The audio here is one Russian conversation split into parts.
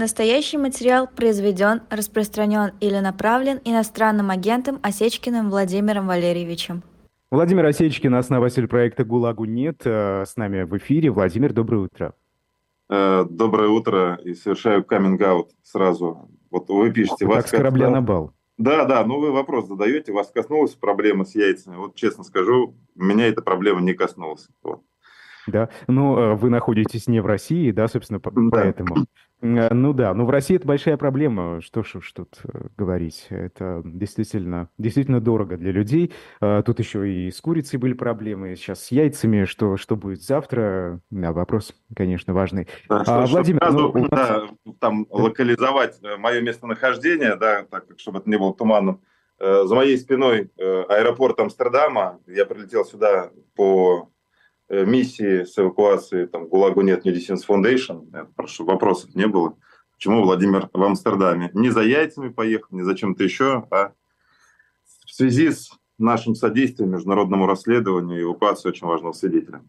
Настоящий материал произведен, распространен или направлен иностранным агентом Осечкиным Владимиром Валерьевичем. Владимир Осечкин, основатель проекта «ГУЛАГу.НЕТ», с нами в эфире. Владимир, доброе утро. Доброе утро. И совершаю каминг-аут сразу. Вот вы пишете... Вас как с корабля на бал. Да, но вы вопрос задаете. Вас коснулась проблема с яйцами. Вот честно скажу, меня эта проблема не коснулась. Вот. Да, но вы находитесь не в России, да, собственно, поэтому... Ну в России это большая проблема, что ж уж тут говорить, это действительно дорого для людей, тут еще и с курицей были проблемы, сейчас с яйцами, что будет завтра, вопрос, конечно, важный. Владимир, локализовать мое местонахождение, да, так, чтобы это не было туманным, за моей спиной аэропорт Амстердама, я прилетел сюда по... миссии с эвакуацией «ГУЛАГу.НЕТ» Нью Дисижнс Фондейшн. Прошу, вопросов не было. Почему Владимир в Амстердаме? Не за яйцами поехал, не за чем-то еще, а в связи с нашим содействием международному расследованию и эвакуации очень важного свидетеля.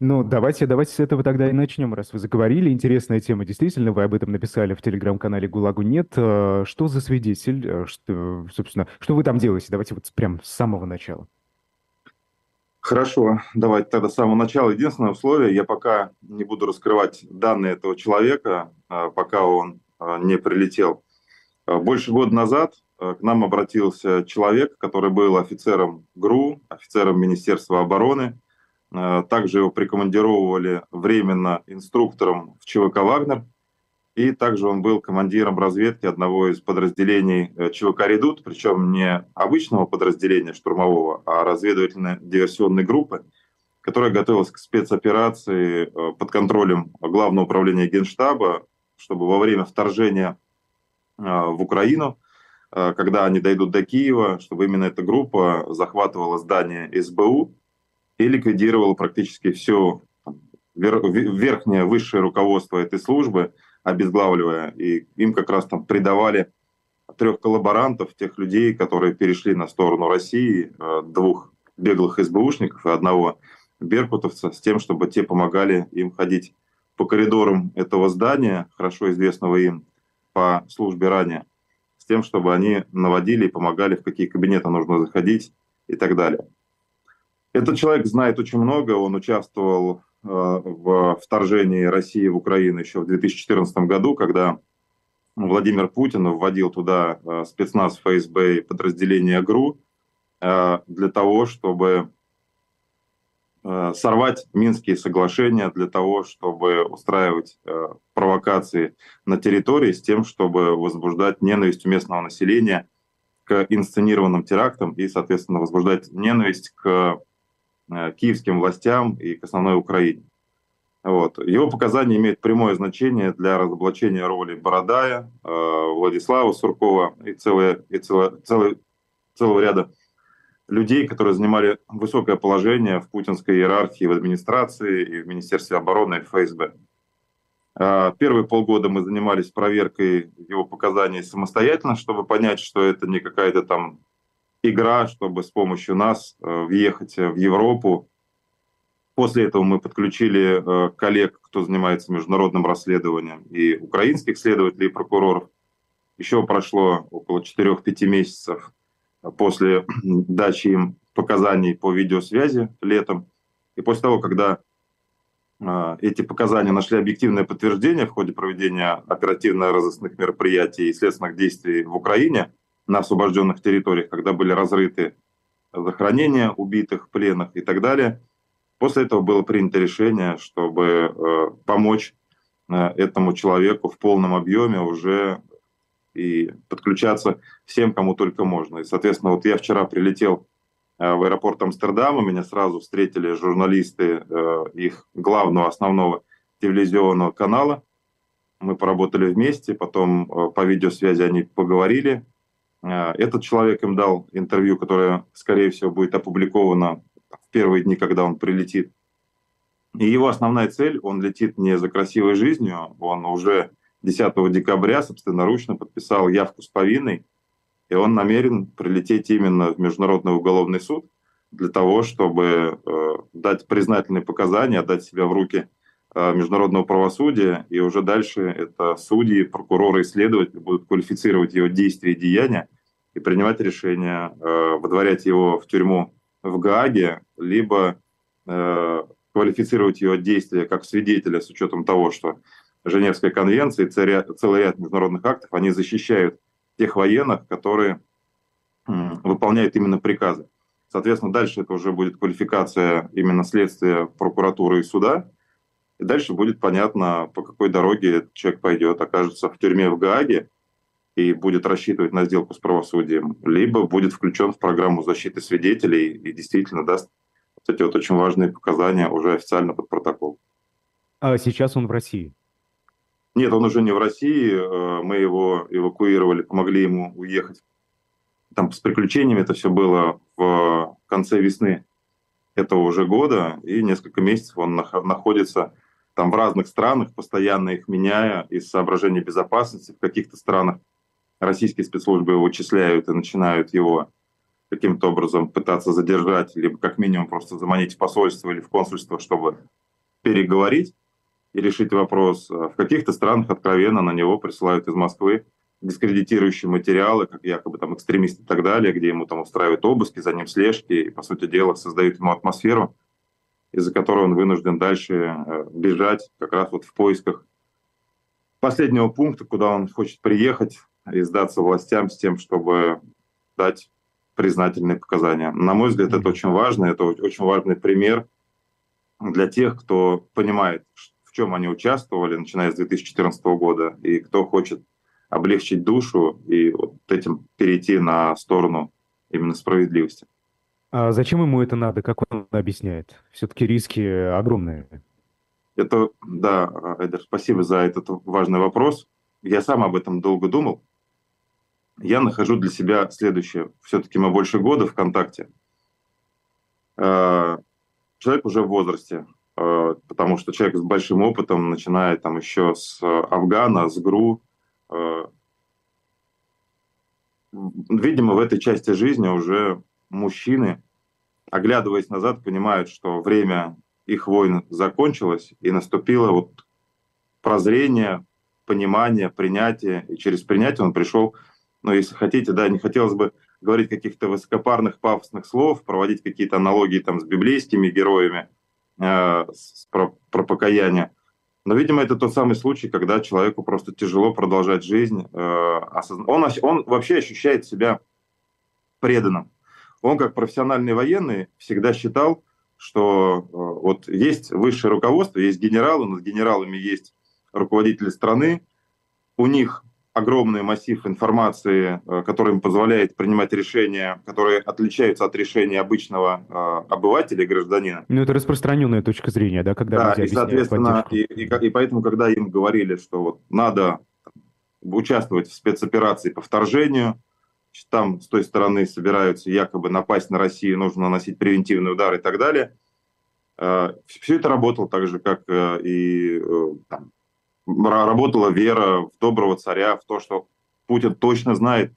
Ну, давайте с этого тогда и начнем, раз вы заговорили. Интересная тема, действительно, вы об этом написали в телеграм-канале «ГУЛАГу.НЕТ». Что за свидетель? Что вы там делаете? Давайте вот прям с самого начала. Хорошо, давайте тогда с самого начала. Единственное условие, я пока не буду раскрывать данные этого человека, пока он не прилетел. Больше года назад к нам обратился человек, который был офицером ГРУ, офицером Министерства обороны. Также его прикомандировали временно инструктором в ЧВК «Вагнер». И также он был командиром разведки одного из подразделений ЧВК «Редут», причем не обычного подразделения штурмового, а разведывательно-диверсионной группы, которая готовилась к спецоперации под контролем Главного управления Генштаба, чтобы во время вторжения в Украину, когда они дойдут до Киева, чтобы именно эта группа захватывала здание СБУ и ликвидировала практически все верхнее, высшее руководство этой службы, обезглавливая, и им как раз там предавали 3 коллаборантов, тех людей, которые перешли на сторону России, 2 беглых СБУшников и 1 беркутовца, с тем, чтобы те помогали им ходить по коридорам этого здания, хорошо известного им по службе ранее, с тем, чтобы они наводили и помогали, в какие кабинеты нужно заходить и так далее. Этот человек знает очень много, он участвовал в вторжении России в Украину еще в 2014 году, когда Владимир Путин вводил туда спецназ ФСБ и подразделение ГРУ для того, чтобы сорвать Минские соглашения, для того, чтобы устраивать провокации на территории с тем, чтобы возбуждать ненависть у местного населения к инсценированным терактам и, соответственно, возбуждать ненависть к киевским властям и к основной Украине. Вот. Его показания имеют прямое значение для разоблачения роли Бородая, Владислава Суркова и целого ряда людей, которые занимали высокое положение в путинской иерархии, в администрации, и в Министерстве обороны, и в ФСБ. Первые полгода мы занимались проверкой его показаний самостоятельно, чтобы понять, что это не какая-то там игра, чтобы с помощью нас въехать в Европу. После этого мы подключили коллег, кто занимается международным расследованием, и украинских следователей, и прокуроров. Еще прошло около 4-5 месяцев после дачи им показаний по видеосвязи летом. И после того, когда эти показания нашли объективное подтверждение в ходе проведения оперативно-розыскных мероприятий и следственных действий в Украине, на освобожденных территориях, когда были разрыты захоронения убитых, пленных и так далее. После этого было принято решение, чтобы помочь этому человеку в полном объеме уже и подключаться всем, кому только можно. И, соответственно, вот я вчера прилетел в аэропорт Амстердама, меня сразу встретили журналисты их главного, основного телевизионного канала. Мы поработали вместе, потом по видеосвязи они поговорили. Этот человек им дал интервью, которое, скорее всего, будет опубликовано в первые дни, когда он прилетит. И его основная цель, он летит не за красивой жизнью, он уже 10 декабря собственноручно подписал явку с повинной, и он намерен прилететь именно в Международный уголовный суд для того, чтобы дать признательные показания, отдать себя в руки международного правосудия, и уже дальше это судьи, прокуроры и следователи будут квалифицировать его действия и деяния и принимать решение выдворять его в тюрьму в Гааге, либо квалифицировать его действия как свидетеля с учетом того, что Женевская конвенция и целый ряд международных актов, они защищают тех военных, которые выполняют именно приказы. Соответственно, дальше это уже будет квалификация именно следствия, прокуратуры и суда. И дальше будет понятно, по какой дороге этот человек пойдет. Окажется в тюрьме в Гааге и будет рассчитывать на сделку с правосудием, либо будет включен в программу защиты свидетелей и действительно даст вот эти вот очень важные показания уже официально под протокол. А сейчас он в России? Нет, он уже не в России. Мы его эвакуировали, помогли ему уехать. Там с приключениями это все было в конце весны этого уже года, и несколько месяцев он находится там в разных странах, постоянно их меняя из соображений безопасности. В каких-то странах российские спецслужбы его вычисляют и начинают его каким-то образом пытаться задержать, либо как минимум просто заманить в посольство или в консульство, чтобы переговорить и решить вопрос. В каких-то странах откровенно на него присылают из Москвы дискредитирующие материалы, как якобы там экстремисты и так далее, где ему там устраивают обыски, за ним слежки и, по сути дела, создают ему атмосферу, из-за которой он вынужден дальше бежать как раз вот в поисках последнего пункта, куда он хочет приехать и сдаться властям с тем, чтобы дать признательные показания. На мой взгляд, это очень важно, это очень важный пример для тех, кто понимает, в чем они участвовали, начиная с 2014 года, и кто хочет облегчить душу и вот этим перейти на сторону именно справедливости. А зачем ему это надо? Как он объясняет? Все-таки риски огромные. Это, да, Айдар, спасибо за этот важный вопрос. Я сам об этом долго думал. Я нахожу для себя следующее. Все-таки мы больше года ВКонтакте. Человек уже в возрасте, потому что человек с большим опытом, начиная там еще с Афгана, с ГРУ, видимо, в этой части жизни уже мужчины, оглядываясь назад, понимают, что время их войн закончилось, и наступило вот прозрение, понимание, принятие. И через принятие он пришел, ну, если хотите, да, не хотелось бы говорить каких-то высокопарных, пафосных слов, проводить какие-то аналогии там с библейскими героями, про покаяние. Но, видимо, это тот самый случай, когда человеку просто тяжело продолжать жизнь. Он вообще ощущает себя преданным. Он, как профессиональный военный, всегда считал, что вот есть высшее руководство, есть генералы, над генералами есть руководители страны. У них огромный массив информации, который им позволяет принимать решения, которые отличаются от решений обычного обывателя, гражданина. Ну, это распространенная точка зрения, да, когда люди объясняют поддержку. И поэтому, когда им говорили, что вот надо участвовать в спецоперации по вторжению, там с той стороны собираются якобы напасть на Россию, нужно наносить превентивный удар и так далее, все это работало так же, как и там, работала вера в доброго царя, в то, что Путин точно знает,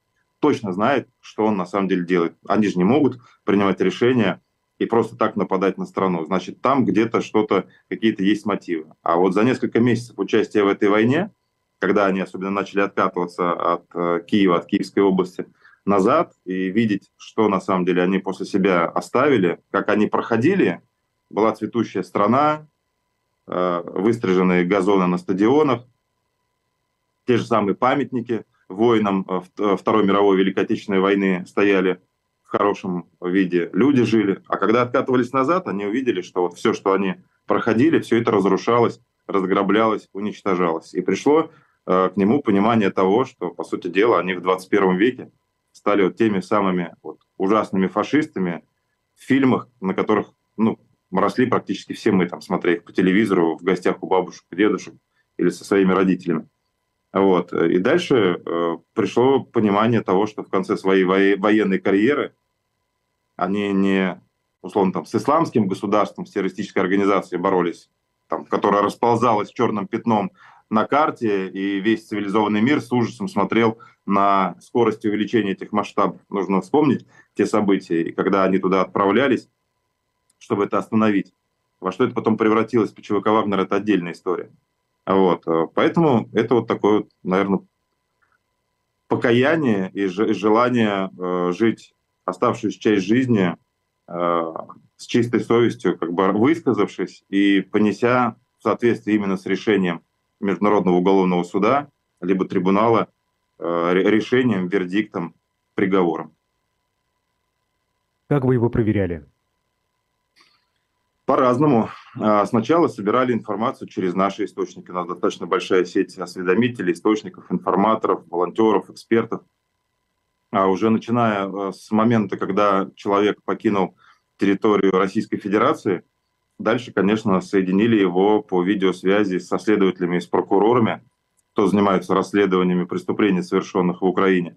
что он на самом деле делает. Они же не могут принимать решения и просто так нападать на страну. Значит, там где-то что-то, какие-то есть мотивы. А вот за несколько месяцев участия в этой войне, когда они особенно начали откатываться от Киева, от Киевской области назад, и видеть, что на самом деле они после себя оставили, как они проходили, была цветущая страна, выстриженные газоны на стадионах, те же самые памятники воинам Второй мировой Великой Отечественной войны стояли в хорошем виде, люди жили. А когда откатывались назад, они увидели, что вот все, что они проходили, все это разрушалось, разграблялось, уничтожалось. И пришло к нему понимание того, что, по сути дела, они в 21 веке стали вот теми самыми вот ужасными фашистами в фильмах, на которых, ну, росли практически все мы, там, смотря их по телевизору, в гостях у бабушек, дедушек или со своими родителями. Вот. И дальше пришло понимание того, что в конце своей военной карьеры они не, условно, там, с исламским государством, с террористической организацией боролись, там, которая расползалась черным пятном на карте, и весь цивилизованный мир с ужасом смотрел на скорость увеличения этих масштабов. Нужно вспомнить те события, и когда они туда отправлялись, чтобы это остановить. Во что это потом превратилось по ЧВК Вагнер, это отдельная история. Вот. Поэтому это вот такое, наверное, покаяние и желание жить оставшуюся часть жизни с чистой совестью, как бы высказавшись и понеся в соответствии именно с решением Международного уголовного суда либо трибунала решением, вердиктом, приговором. Как вы его проверяли? По-разному. Сначала собирали информацию через наши источники. У нас достаточно большая сеть осведомителей, источников, информаторов, волонтеров, экспертов. А уже начиная с момента, когда человек покинул территорию Российской Федерации, дальше, конечно, соединили его по видеосвязи со следователями и с прокурорами, кто занимается расследованиями преступлений, совершенных в Украине.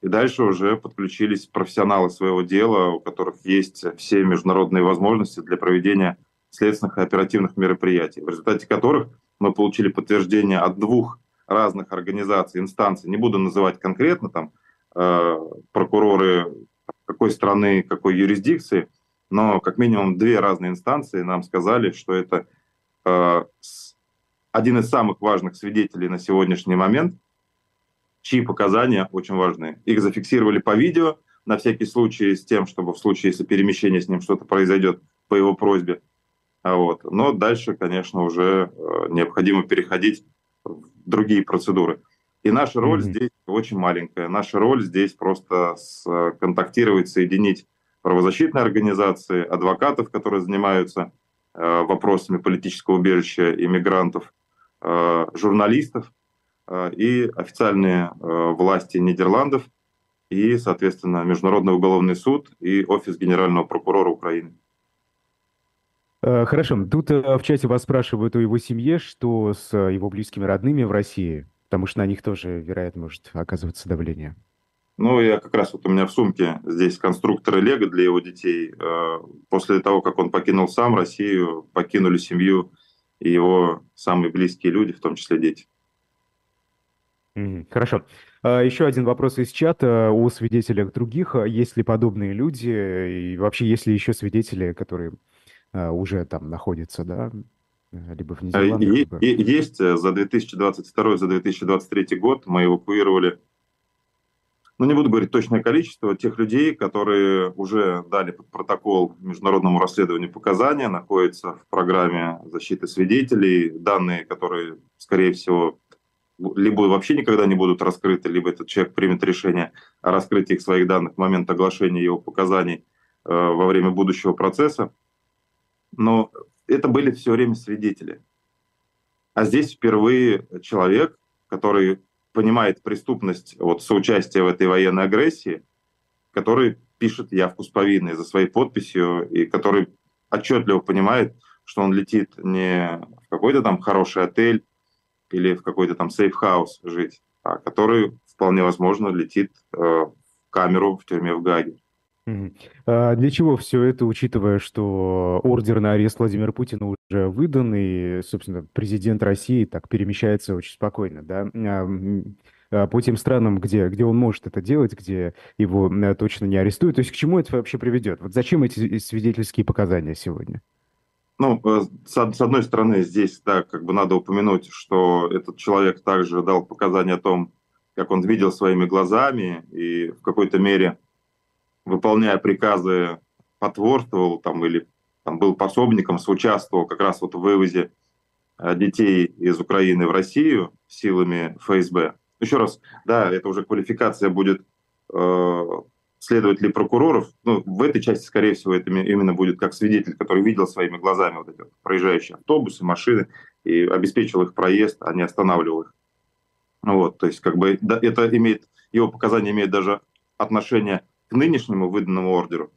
И дальше уже подключились профессионалы своего дела, у которых есть все международные возможности для проведения следственных и оперативных мероприятий, в результате которых мы получили подтверждение от двух разных организаций, инстанций. Не буду называть конкретно там прокуроры какой страны, какой юрисдикции, но как минимум две разные инстанции нам сказали, что это один из самых важных свидетелей на сегодняшний момент, чьи показания очень важны. Их зафиксировали по видео, на всякий случай с тем, чтобы в случае, если перемещение с ним что-то произойдет по его просьбе. Вот. Но дальше, конечно, уже необходимо переходить в другие процедуры. И наша роль здесь очень маленькая. Наша роль здесь просто контактировать, соединить правозащитные организации, адвокатов, которые занимаются вопросами политического убежища, иммигрантов, журналистов, и официальные власти Нидерландов, и, соответственно, Международный уголовный суд и офис Генерального прокурора Украины. Хорошо. Тут в чате вас спрашивают о его семье, что с его близкими родными в России, потому что на них тоже, вероятно, может оказываться давление. Ну, я как раз вот у меня в сумке здесь конструкторы Лего для его детей. После того, как он покинул сам Россию, покинули семью и его самые близкие люди, в том числе дети. Хорошо. Еще один вопрос из чата о свидетелях других. Есть ли подобные люди? И вообще, есть ли еще свидетели, которые уже там находятся, да? Либо в Нидерландах? Либо... Есть. За 2022, за 2023 год мы эвакуировали, ну, не буду говорить точное количество, тех людей, которые уже дали под протокол международному расследованию показания, находятся в программе защиты свидетелей, данные, которые, скорее всего, либо вообще никогда не будут раскрыты, либо этот человек примет решение о раскрытии их своих данных в момент оглашения его показаний во время будущего процесса. Но это были все время свидетели. А здесь впервые человек, который понимает преступность вот, соучастия в этой военной агрессии, который пишет явку с повинной за своей подписью, и который отчетливо понимает, что он летит не в какой-то там хороший отель, или в какой-то там сейф-хаус жить, а который, вполне возможно, летит в камеру в тюрьме в Гааге. А для чего все это, учитывая, что ордер на арест Владимира Путина уже выдан, и, собственно, президент России так перемещается очень спокойно, да, по тем странам, где он может это делать, где его точно не арестуют. То есть к чему это вообще приведет? Вот зачем эти свидетельские показания сегодня? Ну, с одной стороны, здесь да, как бы надо упомянуть, что этот человек также дал показания о том, как он видел своими глазами и в какой-то мере, выполняя приказы, потворствовал там, или там, был пособником, соучаствовал как раз вот в вывозе детей из Украины в Россию силами ФСБ. Еще раз, да, это уже квалификация будет следователей, прокуроров, ну, в этой части, скорее всего, это именно будет как свидетель, который видел своими глазами вот эти проезжающие автобусы, машины, и обеспечил их проезд, а не останавливал их. Вот, то есть, как бы, да, это имеет, его показания имеют даже отношение к нынешнему выданному ордеру,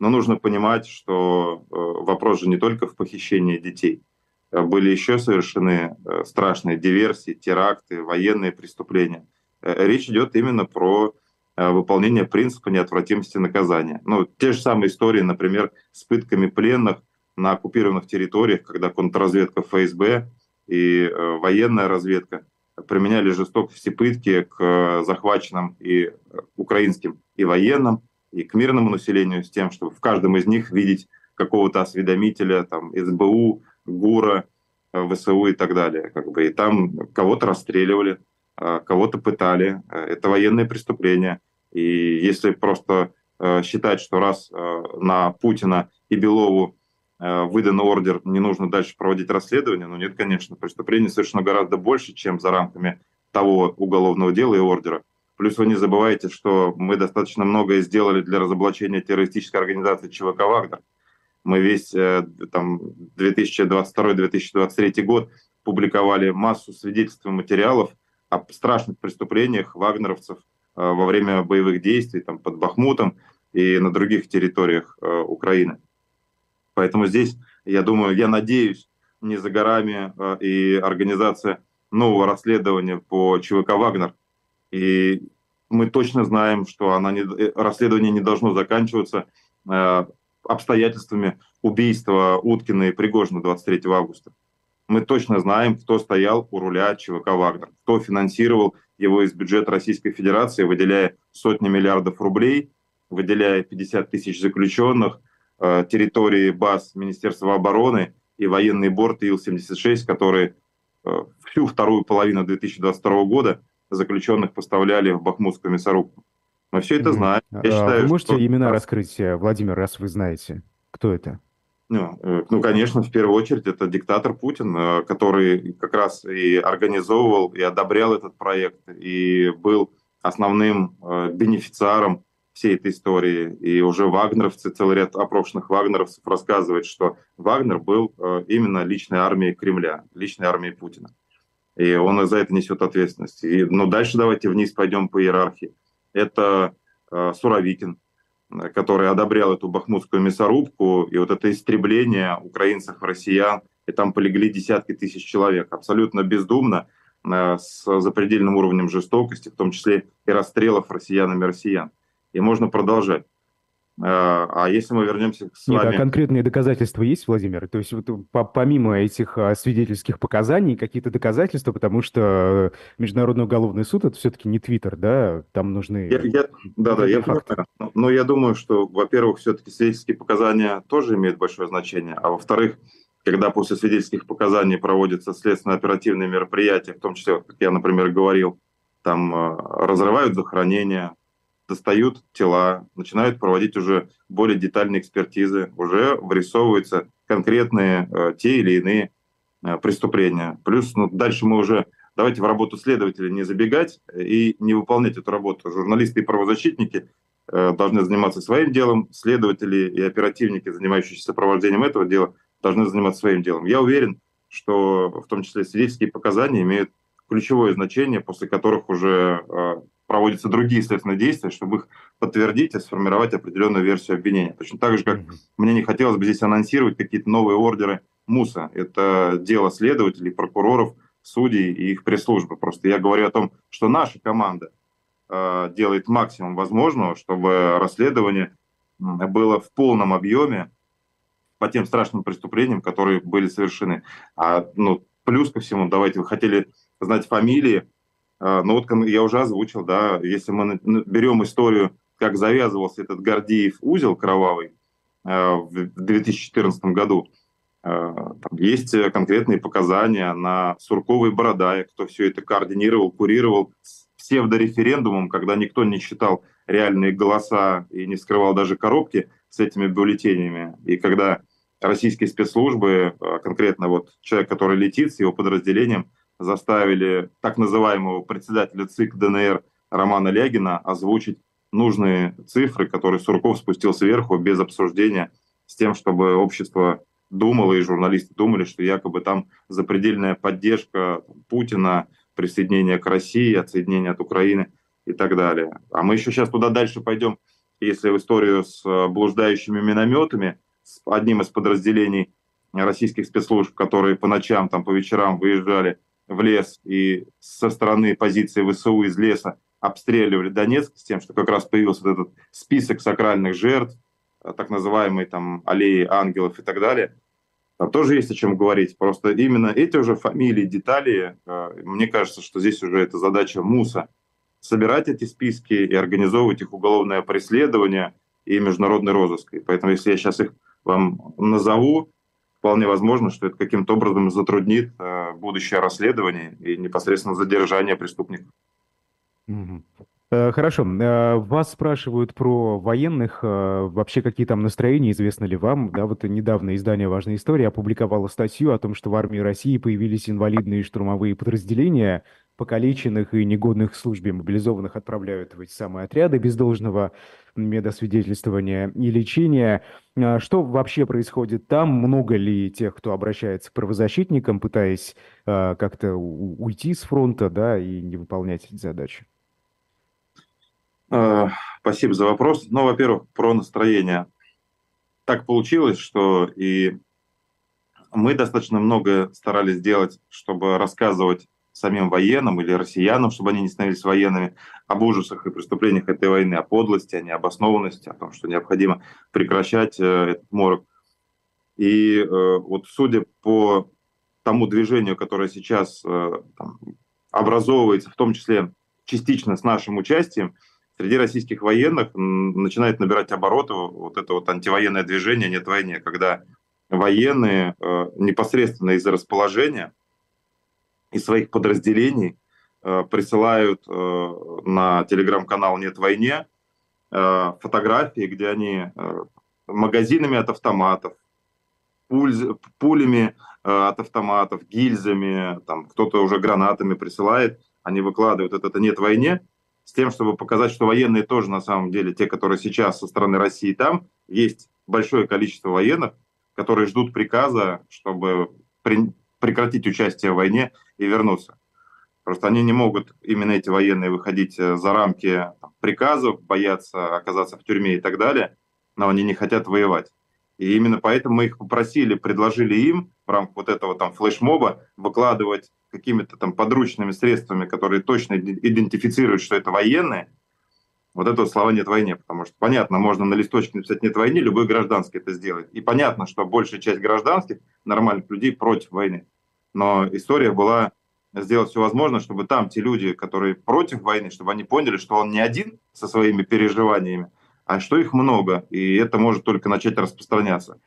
но нужно понимать, что вопрос же не только в похищении детей. Были еще совершены страшные диверсии, теракты, военные преступления. Речь идет именно про выполнение принципа неотвратимости наказания. Ну, те же самые истории, например, с пытками пленных на оккупированных территориях, когда контрразведка ФСБ и военная разведка применяли жестокости пытки к захваченным и украинским и военным, и к мирному населению, с тем, чтобы в каждом из них видеть какого-то осведомителя, там, СБУ, ГУРа, ВСУ и так далее. Как бы. И там кого-то расстреливали, кого-то пытали. Это военные преступления. И если просто считать, что раз на Путина и Белову выдан ордер, не нужно дальше проводить расследование, ну нет, конечно, преступлений совершенно гораздо больше, чем за рамками того уголовного дела и ордера. Плюс вы не забывайте, что мы достаточно многое сделали для разоблачения террористической организации ЧВК «Вагнер». Мы весь 2022-2023 год публиковали массу свидетельств и материалов о страшных преступлениях вагнеровцев во время боевых действий там, под Бахмутом и на других территориях Украины. Поэтому здесь, я думаю, я надеюсь, не за горами и организация нового расследования по ЧВК «Вагнер». И мы точно знаем, что расследование не должно заканчиваться обстоятельствами убийства Уткина и Пригожина 23 августа. Мы точно знаем, кто стоял у руля ЧВК «Вагнер», кто финансировал его из бюджета Российской Федерации, выделяя сотни миллиардов рублей, выделяя 50 тысяч заключенных, территории баз Министерства обороны и военный борт Ил-76, которые всю вторую половину 2022 года заключенных поставляли в Бахмутскую мясорубку. Мы все это знаем. Я считаю, вы можете имена раскрыть, Владимир, раз вы знаете, кто это? Ну, конечно, в первую очередь это диктатор Путин, который как раз и организовывал, и одобрял этот проект, и был основным бенефициаром всей этой истории. И уже вагнеровцы, целый ряд опрошенных вагнеровцев рассказывает, что Вагнер был именно личной армией Кремля, личной армией Путина. И он за это несет ответственность. Но дальше давайте вниз пойдем по иерархии. Это Суровикин, который одобрял эту бахмутскую мясорубку, и вот это истребление украинцев, россиян, и там полегли десятки тысяч человек. Абсолютно бездумно, с запредельным уровнем жестокости, в том числе и расстрелов россиянами россиян. И можно продолжать. А если мы вернемся к с вами... Нет, а конкретные доказательства есть, Владимир? То есть вот, помимо этих свидетельских показаний, какие-то доказательства, потому что Международный уголовный суд — это все-таки не Твиттер, да? Там нужны... Я понимаю. Но я думаю, что, во-первых, все-таки свидетельские показания тоже имеют большое значение, а во-вторых, когда после свидетельских показаний проводятся следственно-оперативные мероприятия, в том числе, как я, например, говорил, там разрывают захоронения, достают тела, начинают проводить уже более детальные экспертизы, уже вырисовываются конкретные те или иные преступления. Плюс дальше мы уже, давайте в работу следователей не забегать и не выполнять эту работу. Журналисты и правозащитники должны заниматься своим делом, следователи и оперативники, занимающиеся сопровождением этого дела, должны заниматься своим делом. Я уверен, что в том числе свидетельские показания имеют ключевое значение, после которых уже... проводятся другие следственные действия, чтобы их подтвердить и сформировать определенную версию обвинения. Точно так же, как мне не хотелось бы здесь анонсировать какие-то новые ордеры МУСа. Это дело следователей, прокуроров, судей и их пресс-службы. Просто я говорю о том, что наша команда делает максимум возможного, чтобы расследование было в полном объеме по тем страшным преступлениям, которые были совершены. Плюс ко всему, давайте, вы хотели знать фамилии. Ну вот я уже озвучил, да, если мы берем историю, как завязывался этот Гордеев узел кровавый в 2014 году, там есть конкретные показания на Суркова и Бородая, кто все это координировал, курировал с псевдореферендумом, когда никто не считал реальные голоса и не вскрывал даже коробки с этими бюллетенями. И когда российские спецслужбы, конкретно вот человек, который летит с его подразделением, заставили так называемого председателя ЦИК ДНР Романа Лягина озвучить нужные цифры, которые Сурков спустил сверху без обсуждения, с тем, чтобы общество думало и журналисты думали, что якобы там запредельная поддержка Путина, присоединение к России, отсоединение от Украины и так далее. А мы еще сейчас туда дальше пойдем, если в историю с блуждающими минометами, с одним из подразделений российских спецслужб, которые по ночам, там, по вечерам выезжали в лес и со стороны позиции ВСУ из леса обстреливали Донецк с тем, что как раз появился вот этот список сакральных жертв, так называемые там аллеи ангелов и так далее. Там тоже есть о чем говорить. Просто именно эти уже фамилии, детали, мне кажется, что здесь уже это задача МУСа. Собирать эти списки и организовывать их уголовное преследование и международный розыск. И поэтому если я сейчас их вам назову, вполне возможно, что это каким-то образом затруднит будущее расследование и непосредственно задержание преступников. Mm-hmm. Хорошо. Вас спрашивают про военных. Вообще, какие там настроения, известно ли вам? Да, вот недавно издание «Важная история» опубликовало статью о том, что в армии России появились инвалидные штурмовые подразделения. Покалеченных и негодных к службе мобилизованных отправляют в эти самые отряды без должного медосвидетельствования и лечения. Что вообще происходит там? Много ли тех, кто обращается к правозащитникам, пытаясь как-то уйти с фронта, да, и не выполнять эти задачи? Спасибо за вопрос. Ну, во-первых, про настроение. Так получилось, что и мы достаточно много старались делать, чтобы рассказывать самим военным или россиянам, чтобы они не становились военными, об ужасах и преступлениях этой войны, о подлости, о необоснованности, о том, что необходимо прекращать этот морок. И вот судя по тому движению, которое сейчас образовывается, в том числе частично с нашим участием, среди российских военных начинает набирать обороты вот это вот антивоенное движение «Нет войне», когда военные непосредственно из-за расположения из своих подразделений присылают на телеграм-канал «Нет войне» фотографии, где они магазинами от автоматов, пулями от автоматов, гильзами, там кто-то уже гранатами присылает, они выкладывают это «Нет войне» с тем, чтобы показать, что военные тоже на самом деле, те, которые сейчас со стороны России там, есть большое количество военных, которые ждут приказа, чтобы прекратить участие в войне и вернуться. Просто они не могут, именно эти военные, выходить за рамки приказов, боятся оказаться в тюрьме и так далее, но они не хотят воевать. И именно поэтому мы их попросили, предложили им в рамках вот этого флешмоба выкладывать какими-то подручными средствами, которые точно идентифицируют, что это военные, вот это слова «Нет войне», потому что, понятно, можно на листочке написать «Нет войне», любой гражданский это сделает. И понятно, что большая часть гражданских, нормальных людей против войны. Но история была сделать все возможное, чтобы там те люди, которые против войны, чтобы они поняли, что он не один со своими переживаниями, а что их много, и это может только начать распространяться.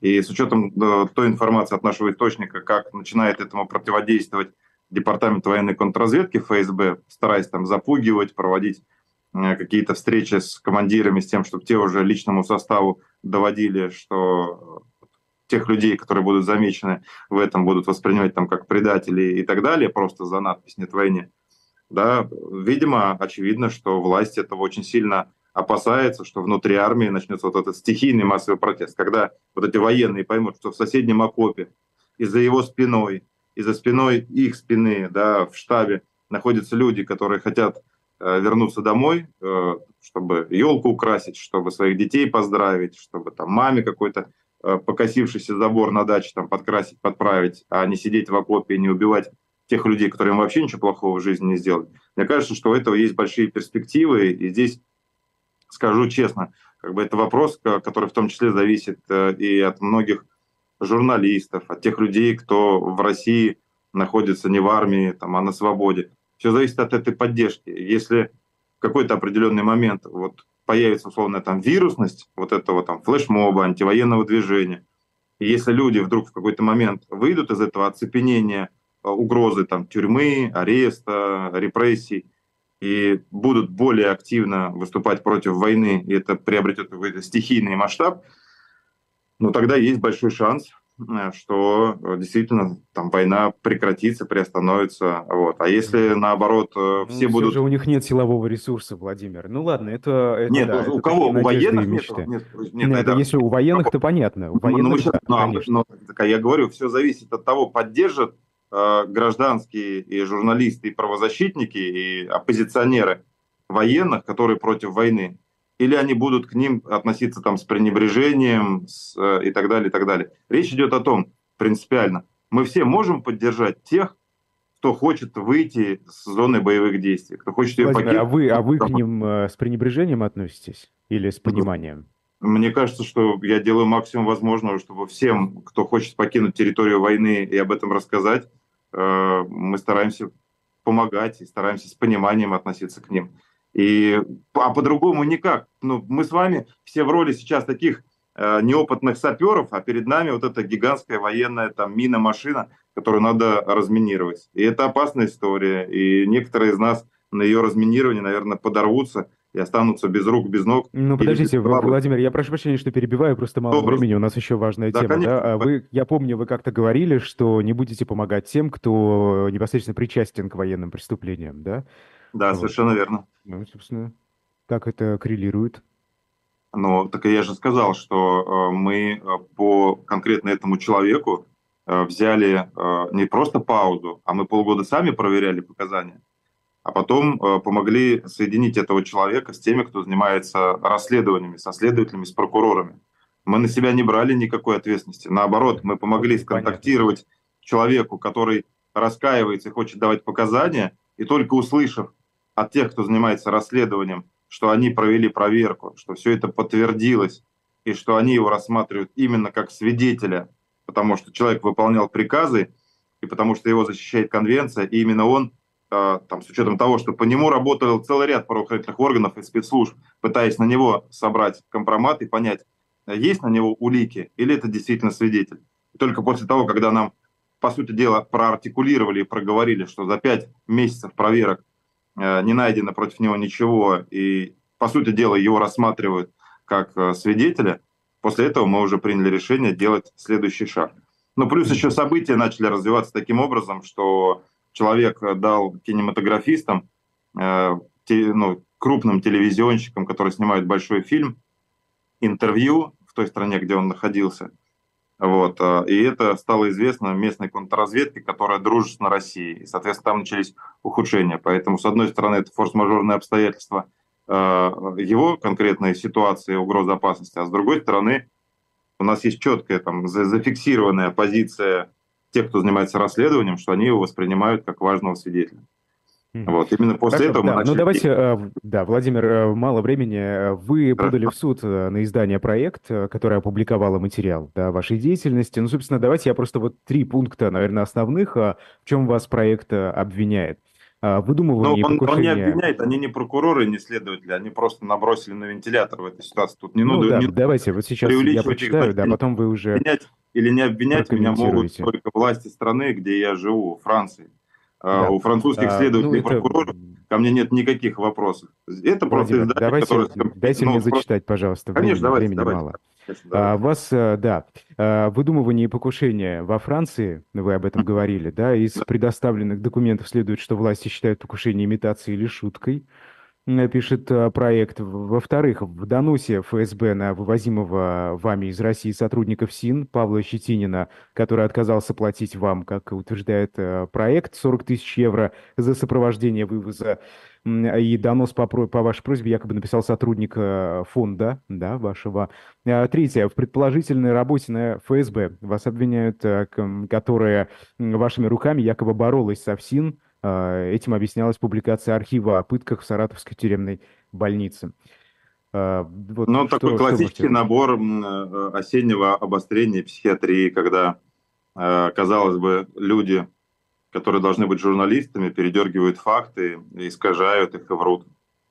И с учетом той информации от нашего источника, как начинает этому противодействовать Департамент военной контрразведки ФСБ, стараясь запугивать, проводить какие-то встречи с командирами, с тем, чтобы те уже личному составу доводили, что тех людей, которые будут замечены в этом, будут воспринимать как предателей и так далее, просто за надпись «Нет войне». Да, видимо, очевидно, что власть этого очень сильно опасается, что внутри армии начнется вот этот стихийный массовый протест, когда вот эти военные поймут, что в соседнем окопе, и за его спиной, и за спиной их спины, да, в штабе находятся люди, которые хотят вернуться домой, чтобы елку украсить, чтобы своих детей поздравить, чтобы маме какой-то покосившийся забор на даче подкрасить, подправить, а не сидеть в окопе и не убивать тех людей, которые им вообще ничего плохого в жизни не сделали. Мне кажется, что у этого есть большие перспективы, и здесь, скажу честно, это вопрос, который в том числе зависит и от многих журналистов, от тех людей, кто в России находится не в армии, а на свободе. Все зависит от этой поддержки. Если в какой-то определенный момент появится условно вирусность вот этого флешмоба, антивоенного движения, и если люди вдруг в какой-то момент выйдут из этого оцепенения угрозы тюрьмы, ареста, репрессий, и будут более активно выступать против войны, и это приобретет какой-то стихийный масштаб, но тогда есть большой шанс, что действительно война прекратится, приостановится. Вот. А если наоборот все будут... Уже у них нет силового ресурса, Владимир. Ну ладно, это нет, да, у кого? У военных нет. Если у военных, то понятно. У военных, но я говорю, все зависит от того, поддержат гражданские и журналисты, и правозащитники, и оппозиционеры военных, которые против войны, или они будут к ним относиться с пренебрежением и так далее, и так далее. Речь идет о том, принципиально, мы все можем поддержать тех, кто хочет выйти с зоны боевых действий, кто хочет ее покинуть. А вы к ним с пренебрежением относитесь или с пониманием? Мне кажется, что я делаю максимум возможного, чтобы всем, кто хочет покинуть территорию войны и об этом рассказать, мы стараемся помогать и стараемся с пониманием относиться к ним. А по-другому никак. Мы с вами все в роли сейчас таких неопытных саперов, а перед нами вот эта гигантская военная там мина-машина, которую надо разминировать. И это опасная история, и некоторые из нас на ее разминирование, наверное, подорвутся и останутся без рук, без ног. Ну, подождите, Владимир, я прошу прощения, что перебиваю, просто мало времени, у нас еще важная тема. Да? Я помню, вы как-то говорили, что не будете помогать тем, кто непосредственно причастен к военным преступлениям, да? Да, вот. Совершенно верно. Ну, собственно, как это коррелирует? Ну, так я же сказал, что мы по конкретно этому человеку взяли не просто паузу, а мы полгода сами проверяли показания, а потом помогли соединить этого человека с теми, кто занимается расследованиями, со следователями, с прокурорами. Мы на себя не брали никакой ответственности. Наоборот, мы помогли сконтактировать человеку, который раскаивается и хочет давать показания, и только услышав от тех, кто занимается расследованием, что они провели проверку, что все это подтвердилось, и что они его рассматривают именно как свидетеля, потому что человек выполнял приказы, и потому что его защищает конвенция, и именно он, там, с учетом того, что по нему работал целый ряд правоохранительных органов и спецслужб, пытаясь на него собрать компромат и понять, есть на него улики или это действительно свидетель. И только после того, когда нам, по сути дела, проартикулировали и проговорили, что за 5 месяцев проверок не найдено против него ничего, и, по сути дела, его рассматривают как свидетеля, после этого мы уже приняли решение делать следующий шаг. Ну, плюс еще события начали развиваться таким образом, что человек дал кинематографистам, крупным телевизионщикам, которые снимают большой фильм, интервью в той стране, где он находился. Вот. И это стало известно местной контрразведке, которая дружит с Россией. И, соответственно, там начались ухудшения. Поэтому, с одной стороны, это форс-мажорные обстоятельства его конкретной ситуации, угрозы опасности, а с другой стороны, у нас есть четкая там зафиксированная позиция те, кто занимается расследованием, что они его воспринимают как важного свидетеля. Вот, именно после этого мы начали... Ну, давайте, да, Владимир, мало времени. Вы подали в суд на издание проект, который опубликовало материал, да, вашей деятельности. Ну, собственно, давайте я просто вот 3 пункта, наверное, основных, в чем вас проект обвиняет. Выдумывание и покушение... Он не обвиняет, они не прокуроры, не следователи, они просто набросили на вентилятор в этой ситуации. Тут не надо... Ну, да, давайте, вот сейчас я прочитаю, да, потом вы уже... Обвинять или не обвинять меня могут только власти страны, где я живу, Франции. Да. У французских следователей и прокуроров ко мне нет никаких вопросов. Это Владимир, просто... Дайте мне зачитать, пожалуйста. Конечно, времени мало. Вас, да, выдумывание и покушение во Франции, вы об этом говорили, да, из предоставленных документов следует, что власти считают покушение имитацией или шуткой, пишет проект. Во-вторых, в доносе ФСБ на вывозимого вами из России сотрудников СИН Павла Щетинина, который отказался платить вам, как утверждает проект, 40 000 евро за сопровождение вывоза, и донос по вашей просьбе якобы написал сотрудник фонда, да, вашего. Третье. В предположительной работе на ФСБ вас обвиняют, которая вашими руками якобы боролась со ФСИН. Этим объяснялась публикация архива о пытках в Саратовской тюремной больнице. Вот ну, такой классический набор осеннего обострения психиатрии, когда, казалось бы, люди, которые должны быть журналистами, передергивают факты, искажают их и врут.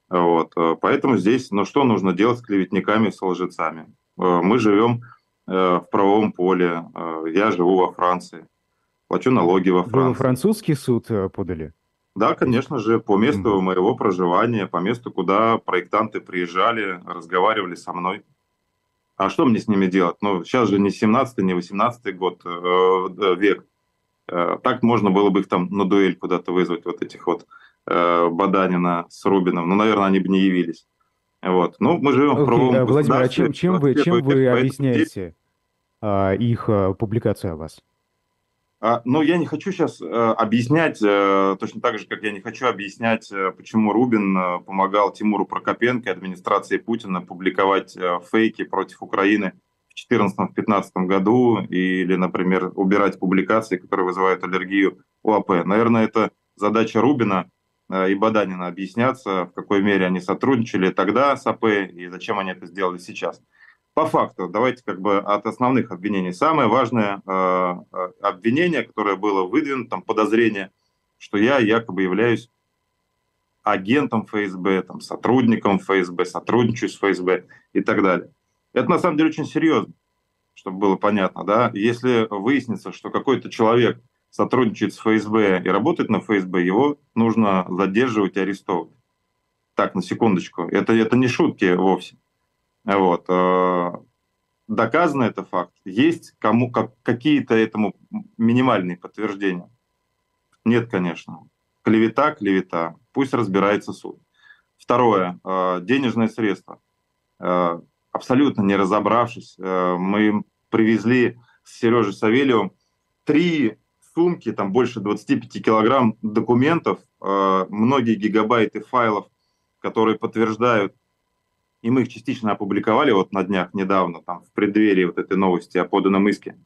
Вот. Поэтому здесь, ну что нужно делать с клеветниками и с лжецами? Мы живем в правовом поле, я живу во Франции. Плачу налоги во Франции. Вы французский суд подали? Да, конечно же, по месту моего проживания, по месту, куда проектанты приезжали, разговаривали со мной. А что мне с ними делать? Ну, сейчас же не 17-й, не 18-й год, век. Так можно было бы их там на дуэль куда-то вызвать, вот этих вот Баданина с Рубином. Ну, наверное, они бы не явились. Вот. Ну, мы живем в правом государстве. Владимир, а чем вы объясняете их публикацию о вас? Но я не хочу сейчас объяснять, точно так же, как я не хочу объяснять, почему Рубин помогал Тимуру Прокопенко и администрации Путина публиковать фейки против Украины в 2014-2015 году или, например, убирать публикации, которые вызывают аллергию ОАП. Наверное, это задача Рубина и Баданина объясняться, в какой мере они сотрудничали тогда с АП и зачем они это сделали сейчас. По факту, давайте как бы от основных обвинений. Самое важное обвинение, которое было выдвинуто, там, подозрение, что я якобы являюсь агентом ФСБ, там, сотрудником ФСБ, сотрудничаю с ФСБ и так далее. Это на самом деле очень серьезно, чтобы было понятно, да. Если выяснится, что какой-то человек сотрудничает с ФСБ и работает на ФСБ, его нужно задерживать и арестовывать. Так, на секундочку. Это не шутки вовсе. Вот. Доказано это факт. Есть какие-то этому минимальные подтверждения? Нет, конечно. Клевета, клевета. Пусть разбирается суд. Второе. Денежные средства. Абсолютно не разобравшись, мы привезли с Сережей Савельевым 3 сумки, там больше 25 килограмм документов, многие гигабайты файлов, которые подтверждают, и мы их частично опубликовали вот на днях недавно, там, в преддверии вот этой новости о поданном иске.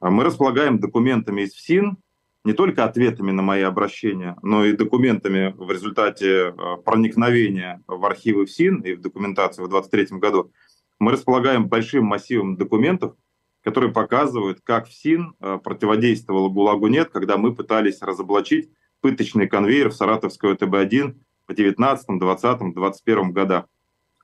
Мы располагаем документами из ФСИН, не только ответами на мои обращения, но и документами в результате проникновения в архивы ФСИН и в документацию в 2023 году. Мы располагаем большим массивом документов, которые показывают, как ФСИН противодействовала ГУЛАГу.НЕТ, когда мы пытались разоблачить пыточный конвейер в Саратовской ОТБ-1 в 19, 20, 21 годах.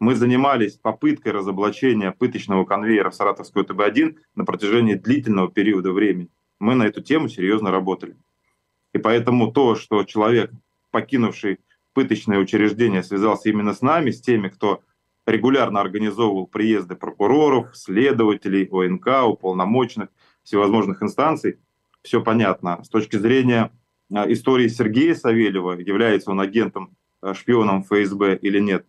Мы занимались попыткой разоблачения пыточного конвейера в Саратовской ОТБ-1 на протяжении длительного периода времени. Мы на эту тему серьезно работали. И поэтому то, что человек, покинувший пыточное учреждение, связался именно с нами, с теми, кто регулярно организовывал приезды прокуроров, следователей, ОНК, уполномоченных, всевозможных инстанций, все понятно. С точки зрения истории Сергея Савельева, является он агентом, шпионом ФСБ или нет,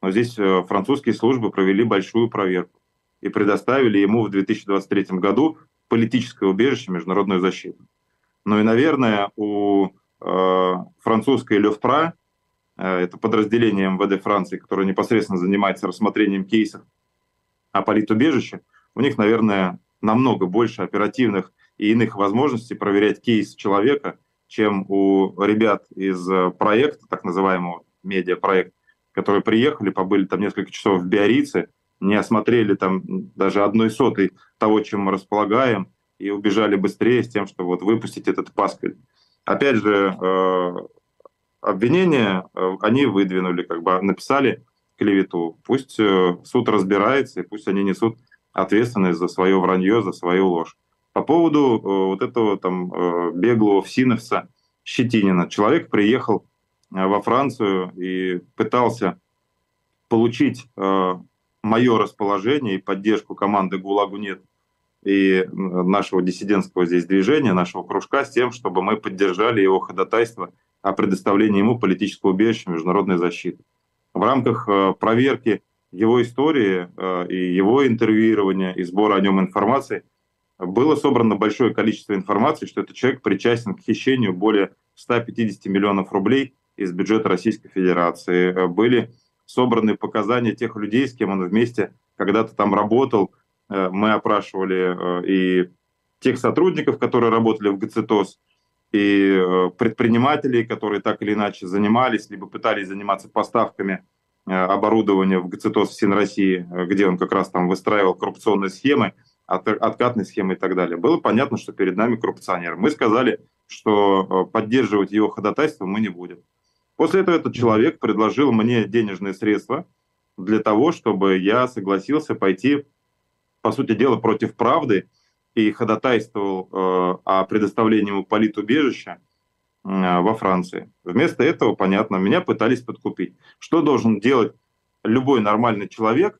но здесь французские службы провели большую проверку и предоставили ему в 2023 году политическое убежище, международную защиту. Ну и, наверное, у французской Лёвпра, это подразделение МВД Франции, которое непосредственно занимается рассмотрением кейсов о политубежище, у них, наверное, намного больше оперативных и иных возможностей проверять кейс человека, чем у ребят из проекта, так называемого медиапроекта, которые приехали, побыли там несколько часов в Биаррице, не осмотрели там даже 1/100 того, чем мы располагаем, и убежали быстрее с тем, что вот выпустить этот пасквиль. Опять же, обвинения они выдвинули, как бы написали клевету. Пусть суд разбирается, и пусть они несут ответственность за свое вранье, за свою ложь. По поводу вот этого там беглого всиновца Щетинина. Человек приехал во Францию и пытался получить мое расположение и поддержку команды ГУЛАГу.НЕТ и нашего диссидентского здесь движения, нашего кружка, с тем, чтобы мы поддержали его ходатайство о предоставлении ему политического убежища, международной защиты. В рамках проверки его истории и его интервьюирования и сбора о нем информации было собрано большое количество информации, что этот человек причастен к хищению более 150 миллионов рублей из бюджета Российской Федерации. Были собраны показания тех людей, с кем он вместе когда-то там работал. Мы опрашивали и тех сотрудников, которые работали в ГЦТОС, и предпринимателей, которые так или иначе занимались, либо пытались заниматься поставками оборудования в ГЦТОС в Син-России, где он как раз там выстраивал коррупционные схемы, откатные схемы и так далее. Было понятно, что перед нами коррупционер. Мы сказали, что поддерживать его ходатайство мы не будем. После этого этот человек предложил мне денежные средства для того, чтобы я согласился пойти, по сути дела, против правды и ходатайствовал о предоставлении ему политубежища во Франции. Вместо этого, понятно, меня пытались подкупить. Что должен делать любой нормальный человек,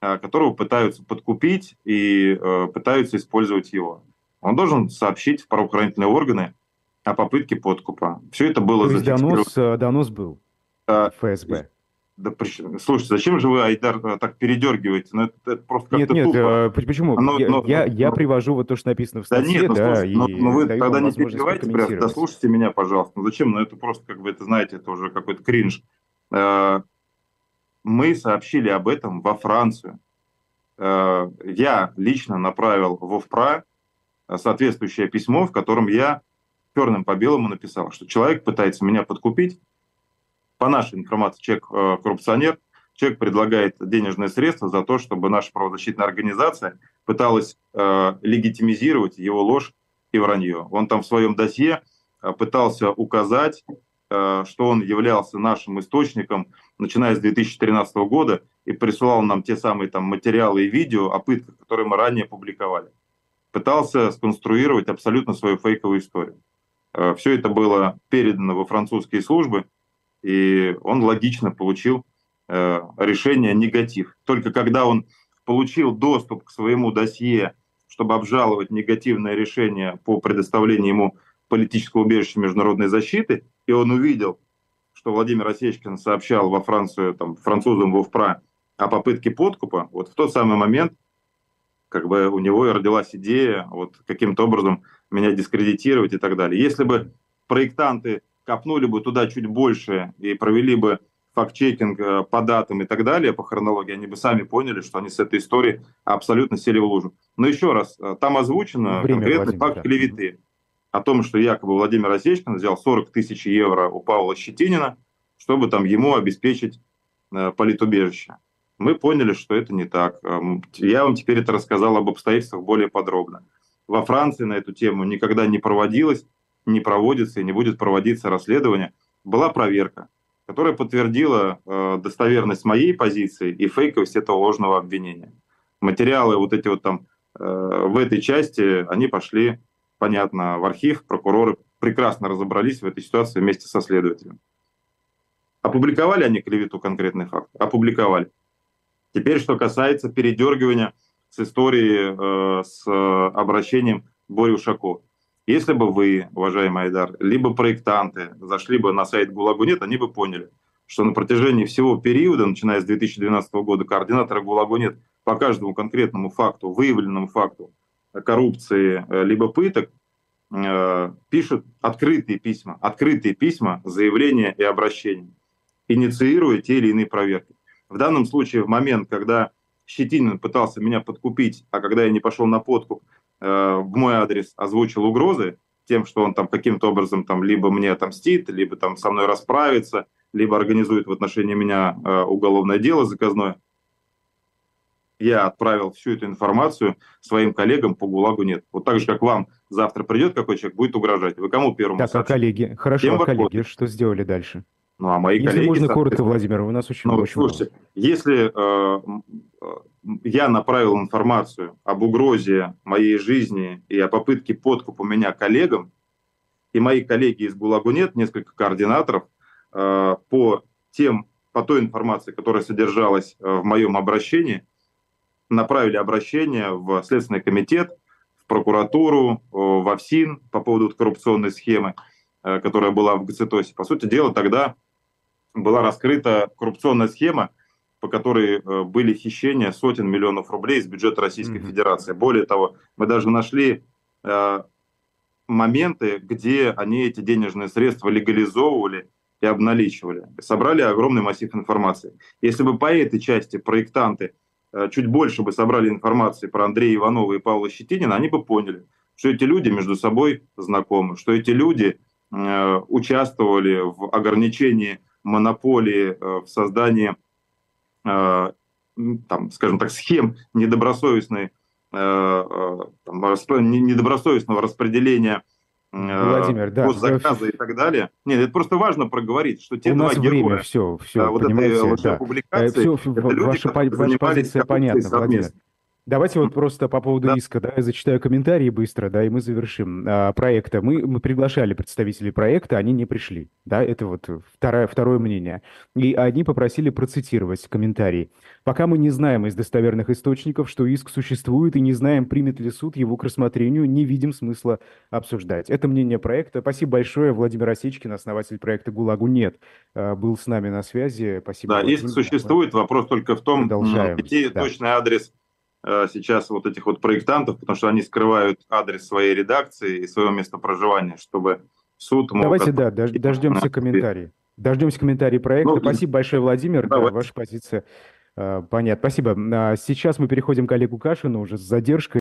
которого пытаются подкупить и пытаются использовать его? Он должен сообщить в правоохранительные органы о попытке подкупа. Все это было зафиксировано. Донос был ФСБ. Да, слушайте, зачем же вы, Айдар, так передергиваете? Ну, это просто как-то тупо. Почему? Я привожу вот то, что написано в статье. Да нет, ну вы тогда не перебивайте, прям дослушайте меня, пожалуйста. Ну зачем? Ну это просто, как бы, это, знаете, это уже какой-то кринж. Мы сообщили об этом во Францию. Я лично направил в ОФПРА соответствующее письмо, в котором я черным по белому написал, что человек пытается меня подкупить. По нашей информации, человек коррупционер, человек предлагает денежные средства за то, чтобы наша правозащитная организация пыталась легитимизировать его ложь и вранье. Он там в своем досье пытался указать, что он являлся нашим источником, начиная с 2013 года, и присылал нам те самые там материалы и видео о пытках, которые мы ранее публиковали. Пытался сконструировать абсолютно свою фейковую историю. Все это было передано во французские службы, и он логично получил решение негатив. Только когда он получил доступ к своему досье, чтобы обжаловать негативное решение по предоставлению ему политического убежища международной защиты, и он увидел, что Владимир Осечкин сообщал во Францию, там, французам в Лёвпра о попытке подкупа, вот в тот самый момент как бы у него и родилась идея вот каким-то образом меня дискредитировать и так далее. Если бы проектанты копнули бы туда чуть больше и провели бы факт-чекинг по датам и так далее, по хронологии, они бы сами поняли, что они с этой историей абсолютно сели в лужу. Но еще раз, там озвучено конкретный факт клеветы о том, что якобы Владимир Осечкин взял 40 тысяч евро у Павла Щетинина, чтобы там ему обеспечить политубежище. Мы поняли, что это не так. Я вам теперь это рассказал об обстоятельствах более подробно. Во Франции на эту тему никогда не проводилось, не проводится и не будет проводиться расследование. Была проверка, которая подтвердила достоверность моей позиции и фейковость этого ложного обвинения. Материалы вот эти вот там в этой части, они пошли, понятно, в архив. Прокуроры прекрасно разобрались в этой ситуации вместе со следователем. Опубликовали они клевету, конкретный факт? Опубликовали. Теперь, что касается передергивания с истории с обращением Бори Ушакова. Если бы вы, уважаемый Айдар, либо проектанты зашли бы на сайт ГУЛАГУ.НЕТ, они бы поняли, что на протяжении всего периода, начиная с 2012 года, координаторы ГУЛАГУ.НЕТ по каждому конкретному факту, выявленному факту коррупции либо пыток, пишут открытые письма, заявления и обращения, инициируя те или иные проверки. В данном случае, в момент, когда Щетинин пытался меня подкупить, а когда я не пошел на подкуп, в мой адрес озвучил угрозы тем, что он там каким-то образом там, либо мне отомстит, либо там, со мной расправится, либо организует в отношении меня уголовное дело заказное. Я отправил всю эту информацию своим коллегам по ГУЛАГу нет. Вот так же, как вам завтра придет какой человек, будет угрожать. Вы кому первому сообщите? Так, а коллеги? Хорошо, а коллеги что сделали дальше? Ну, а мои если коллеги... Если можно коротко, Владимир, у нас очень много. Слушайте, если я направил информацию об угрозе моей жизни и о попытке подкупа меня коллегам, и мои коллеги из ГУЛАГУ.НЕТ, несколько координаторов, по той информации, которая содержалась в моем обращении, направили обращение в Следственный комитет, в прокуратуру, в ФСИН по поводу коррупционной схемы, которая была в ГЦТОСе. По сути дела, тогда была раскрыта коррупционная схема, по которой были хищения сотен миллионов рублей из бюджета Российской Федерации. Более того, мы даже нашли моменты, где они эти денежные средства легализовывали и обналичивали. Собрали огромный массив информации. Если бы по этой части проектанты чуть больше бы собрали информации про Андрея Иванова и Павла Щетинина, они бы поняли, что эти люди между собой знакомы, что эти люди участвовали в ограничении монополии, в создании, там, скажем так, схем недобросовестного распределения госзаказа и так далее. Нет, это просто важно проговорить, что те два героя... Ваша позиция понятна, Владимир. Давайте вот просто по поводу иска, я зачитаю комментарии быстро, и мы завершим. Проекта. Мы приглашали представителей проекта, они не пришли, это вот второе мнение. И они попросили процитировать комментарий. Пока мы не знаем из достоверных источников, что иск существует, и не знаем, примет ли суд его к рассмотрению, не видим смысла обсуждать. Это мнение проекта. Спасибо большое, Владимир Осечкин, основатель проекта ГУЛАГу нет, был с нами на связи. Спасибо. Да, Владимир. Иск существует, вопрос только в том, где точный адрес сейчас вот этих вот проектантов, потому что они скрывают адрес своей редакции и своего места проживания, чтобы суд мог... Давайте, дождемся комментарий. Дождемся комментарий проекта. Спасибо большое, Владимир. Да, ваша позиция понятна. Спасибо. Сейчас мы переходим к Олегу Кашину уже с задержкой.